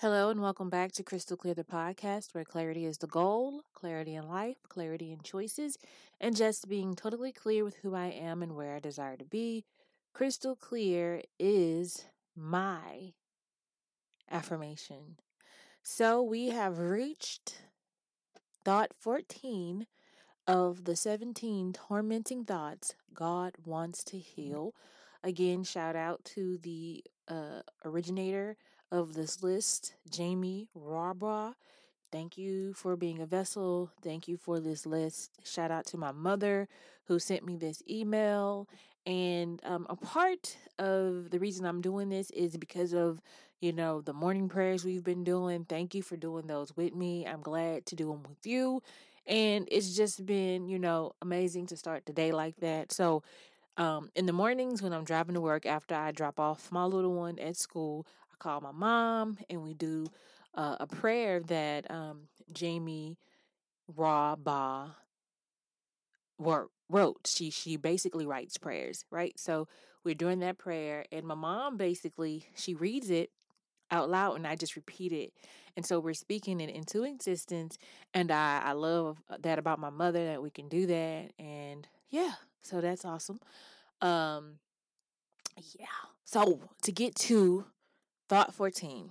Hello and welcome back to Crystal Clear, the podcast where clarity is the goal, clarity in life, clarity in choices, and just being totally clear with who I am and where I desire to be. Crystal clear is my affirmation. So we have reached thought 14 of the 17 tormenting thoughts God wants to heal. Again, shout out to the originator of this list, Jamie Rabra. Thank you for being a vessel. Thank you for this list. Shout out to my mother who sent me this email. And a part of the reason I'm doing this is because of, the morning prayers we've been doing. Thank you for doing those with me. I'm glad to do them with you. And it's just been, amazing to start the day like that. So in the mornings when I'm driving to work, after I drop off my little one at school, I call my mom and we do a prayer that Jamie Rohrbach wrote. She basically writes prayers, right? So we're doing that prayer and my mom basically, she reads it out loud and I just repeat it. And so we're speaking it into existence. And I love that about my mother that we can do that. And yeah, so that's awesome. So to get to thought 14,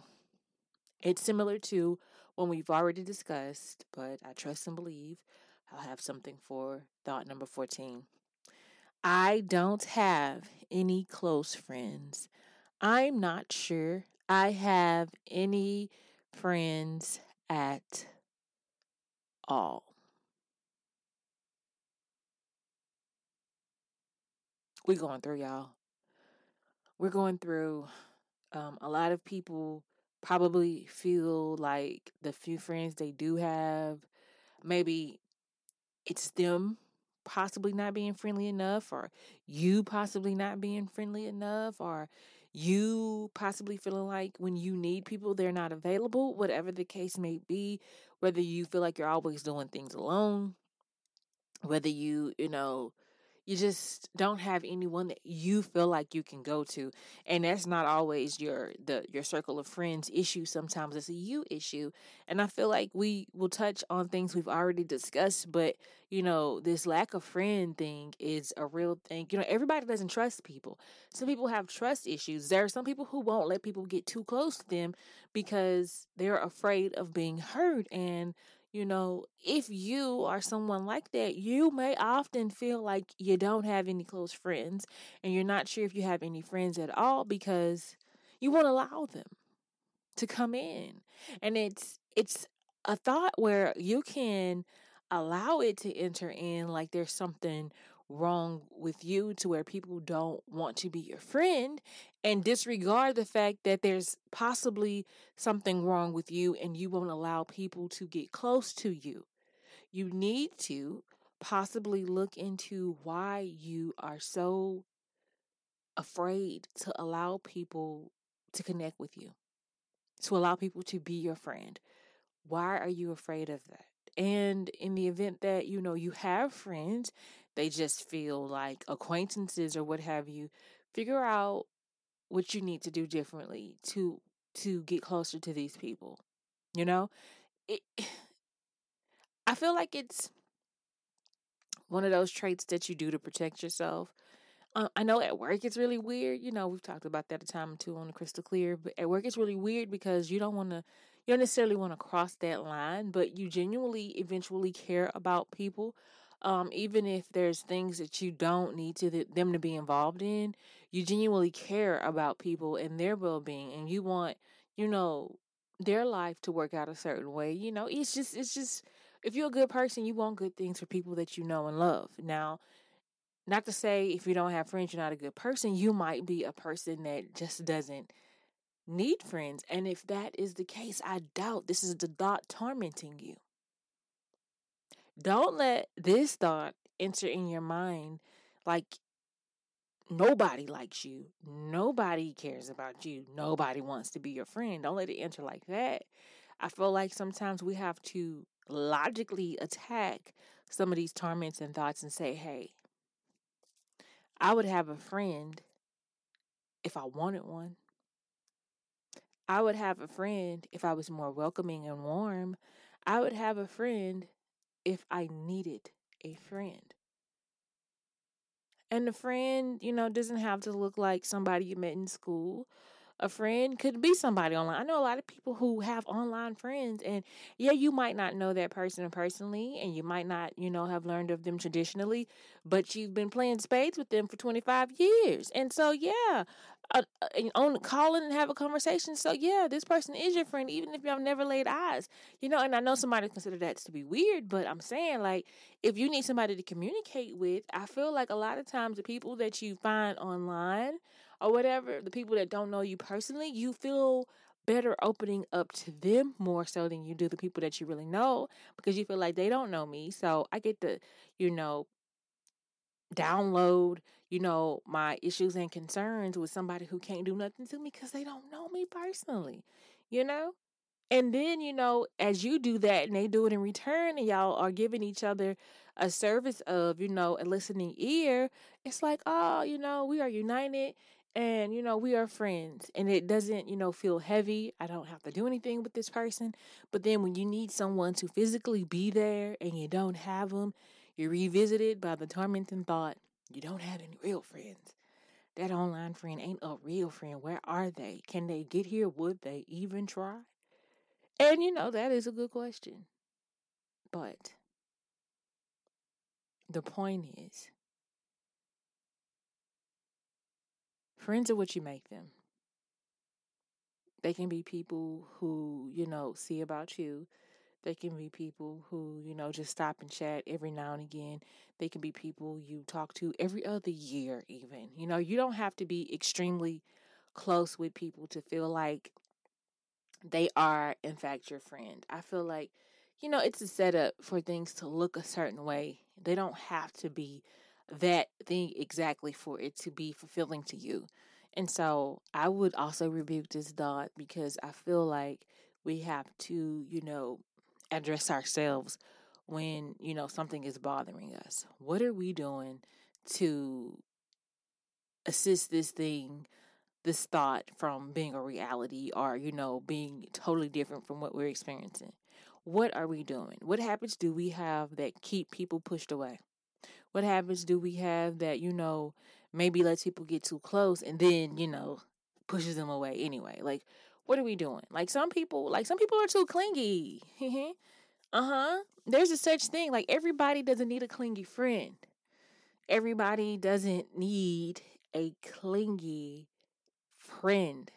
it's similar to one we've already discussed, but I trust and believe I'll have something for thought number 14. I don't have any close friends. I'm not sure I have any friends at all. We're going through, y'all. We're going through. A lot of people probably feel like the few friends they do have, maybe it's them possibly not being friendly enough, or you possibly not being friendly enough, or you possibly feeling like when you need people, they're not available, whatever the case may be, whether you feel like you're always doing things alone, whether you just don't have anyone that you feel like you can go to. And that's not always your circle of friends issue. Sometimes it's a you issue. And I feel like we will touch on things we've already discussed, but this lack of friend thing is a real thing. Everybody doesn't trust people. Some people have trust issues. There are some people who won't let people get too close to them because they're afraid of being hurt. And, if you are someone like that, you may often feel like you don't have any close friends and you're not sure if you have any friends at all because you won't allow them to come in. And it's a thought where you can allow it to enter in like there's something wrong with you to where people don't want to be your friend and disregard the fact that there's possibly something wrong with you and you won't allow people to get close to you. You need to possibly look into why you are so afraid to allow people to connect with you, to allow people to be your friend. Why are you afraid of that? And in the event that, you have friends, they just feel like acquaintances or what have you, figure out what you need to do differently to get closer to these people. I feel like it's one of those traits that you do to protect yourself. I know at work it's really weird. We've talked about that a time or two on the Crystal Clear, but at work it's really weird because you don't necessarily want to cross that line, but you genuinely eventually care about people. Even if there's things that you don't need them to be involved in, you genuinely care about people and their well-being, and you want, their life to work out a certain way. It's just if you're a good person, you want good things for people that you know and love. Now, not to say if you don't have friends, you're not a good person. You might be a person that just doesn't need friends, and if that is the case, I doubt this is the thought tormenting you. Don't let this thought enter in your mind like nobody likes you, nobody cares about you, nobody wants to be your friend. Don't let it enter like that. I feel like sometimes we have to logically attack some of these torments and thoughts and say, hey, I would have a friend if I wanted one. I would have a friend if I was more welcoming and warm. I would have a friend if I needed a friend. And a friend, doesn't have to look like somebody you met in school. A friend could be somebody online. I know a lot of people who have online friends, and you might not know that person personally, and you might not, have learned of them traditionally, but you've been playing spades with them for 25 years. And so, calling and have a conversation. So, this person is your friend, even if y'all never laid eyes, and I know somebody consider that to be weird, but I'm saying, like, if you need somebody to communicate with, I feel like a lot of times the people that you find online or whatever, the people that don't know you personally, you feel better opening up to them more so than you do the people that you really know, because you feel like they don't know me. So I get to, download, my issues and concerns with somebody who can't do nothing to me because they don't know me personally, And then, as you do that and they do it in return and y'all are giving each other a service of, a listening ear, it's like, oh, we are united. And, we are friends, and it doesn't, feel heavy. I don't have to do anything with this person. But then when you need someone to physically be there and you don't have them, you're revisited by the tormenting thought, you don't have any real friends. That online friend ain't a real friend. Where are they? Can they get here? Would they even try? And, that is a good question. But the point is, friends are what you make them. They can be people who, see about you. They can be people who, just stop and chat every now and again. They can be people you talk to every other year even. You don't have to be extremely close with people to feel like they are, in fact, your friend. I feel like, it's a setup for things to look a certain way. They don't have to be that thing exactly for it to be fulfilling to you. And so I would also rebuke this thought, because I feel like we have to, address ourselves when, something is bothering us. What are we doing to assist this thing, this thought, from being a reality or, being totally different from what we're experiencing? What are we doing? What habits do we have that keep people pushed away? What habits do we have that, maybe lets people get too close and then, pushes them away anyway? Like, what are we doing? Like, some people are too clingy. There's a such thing. Like, everybody doesn't need a clingy friend. Everybody doesn't need a clingy friend.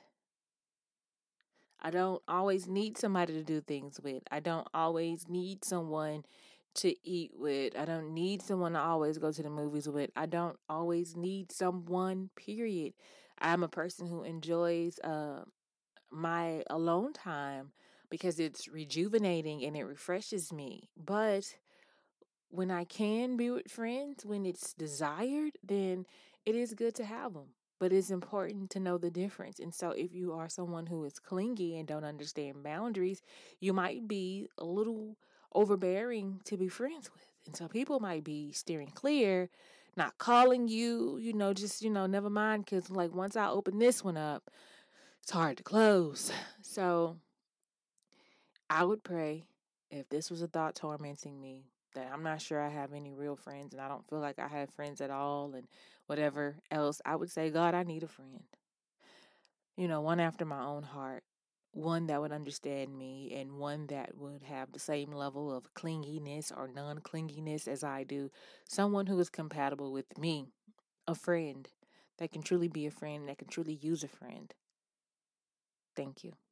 I don't always need somebody to do things with. I don't always need someone to eat with. I don't need someone to always go to the movies with. I don't always need someone, period. I'm a person who enjoys my alone time because it's rejuvenating and it refreshes me. But when I can be with friends, when it's desired, then it is good to have them. But it's important to know the difference. And so if you are someone who is clingy and don't understand boundaries, you might be a little overbearing to be friends with. And so people might be steering clear, not calling you, just, never mind. Because like, once I open this one up, it's hard to close. So I would pray, if this was a thought tormenting me, that I'm not sure I have any real friends and I don't feel like I have friends at all and whatever else, I would say, God, I need a friend. One after my own heart, one that would understand me, and one that would have the same level of clinginess or non-clinginess as I do. Someone who is compatible with me, a friend that can truly be a friend, that can truly use a friend. Thank you.